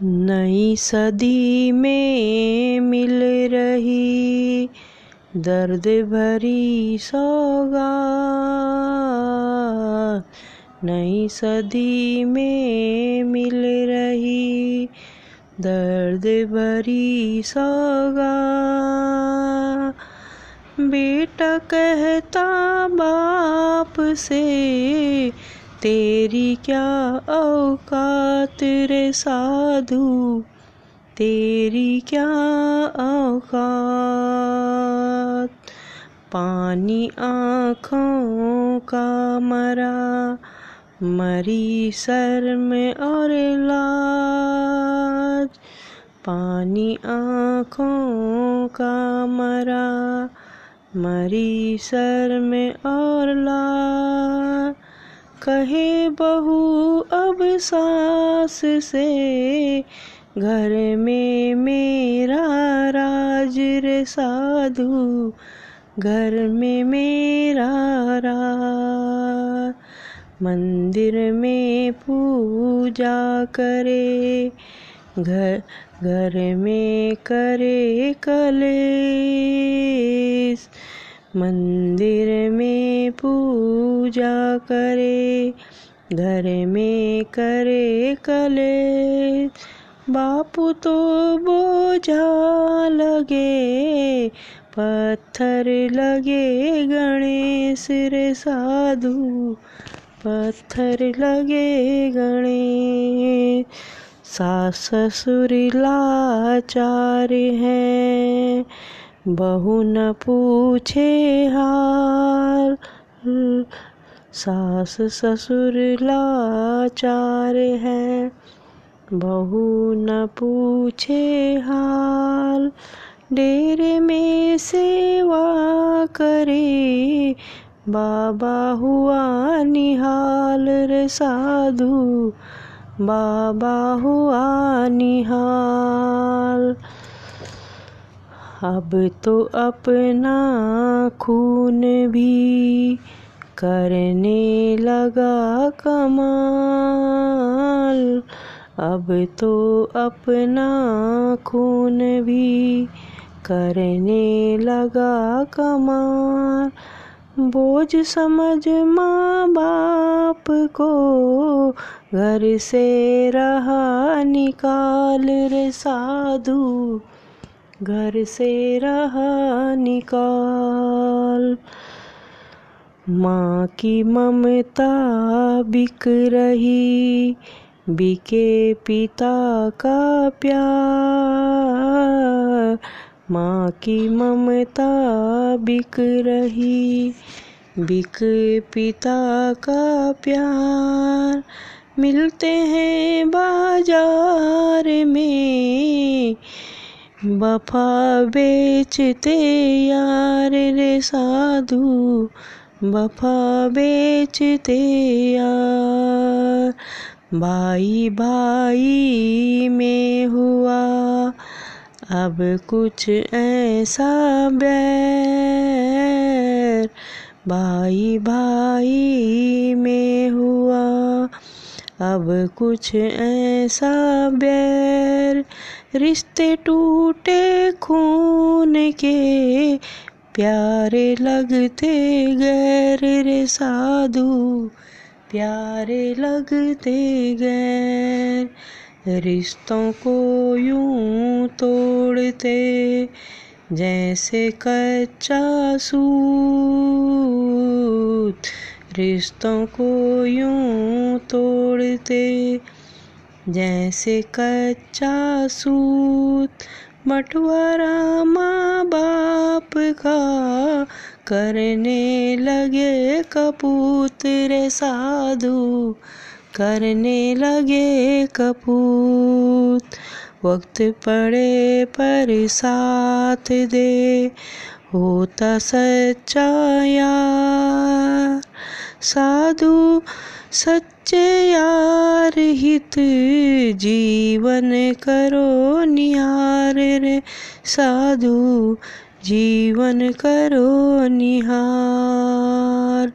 नई सदी में मिल रही दर्द भरी सौगात, नई सदी में मिल रही दर्द भरी सौगात। बेटा कहता बाप से तेरी क्या औकात रे साधु, तेरी क्या औकात। पानी आँखों का मरा, मरी शर्म और लाज। पानी आँखों का मरा, मरी शर्म और लाज। कहे बहू अब सास से घर में मेरा राज रे साधु, घर में मेरा राज। मंदिर में पूजा करे, घर में करे कलेश। मंदिर में पूजा करे, घर में करे कलेश। बापू तो बोझा लगे, पत्थर लगे गणेश रे साधु, पत्थर लगे गणेश। सास ससुर लाचार हैं, बहू न पूछे हाल। सास ससुर लाचार है, बहू न पूछे हाल। डेरे में सेवा करे, बाबा हुआ निहाल रे साधु, बाबा हुआ निहाल। अब तो अपना खून भी करने लगा कमाल। अब तो अपना खून भी करने लगा कमाल। बोझ समझ माँ बाप को, घर से रहा निकाल रे साधु, घर से रहा निकाल। माँ की ममता बिक रही, बिके पिता का प्यार। माँ की ममता बिक रही, बिके पिता का प्यार। मिलते हैं बाजार में, वफा बेचते यार रे साधु, वफा बेचते यार। भाई भाई में हुआ अब कुछ ऐसा बैर। भाई भाई में हुआ अब कुछ ऐसा बैर। रिश्ते टूटे खून के, प्यारे लगते गैर रे साधु, प्यारे लगते गैर। रिश्तों को यूं तोड़ते जैसे कच्चा सूत। रिश्तों को यूं तोड़ते जैसे कच्चा सूत। बंटवारा माँ बाप का करने लगे कपूत रे साधु, करने लगे कपूत। वक्त पड़े पर साथ दे, होता सच्चा यार। साधु सच्चे यार हित, जीवन करो निहार रे साधु, जीवन करो निहार।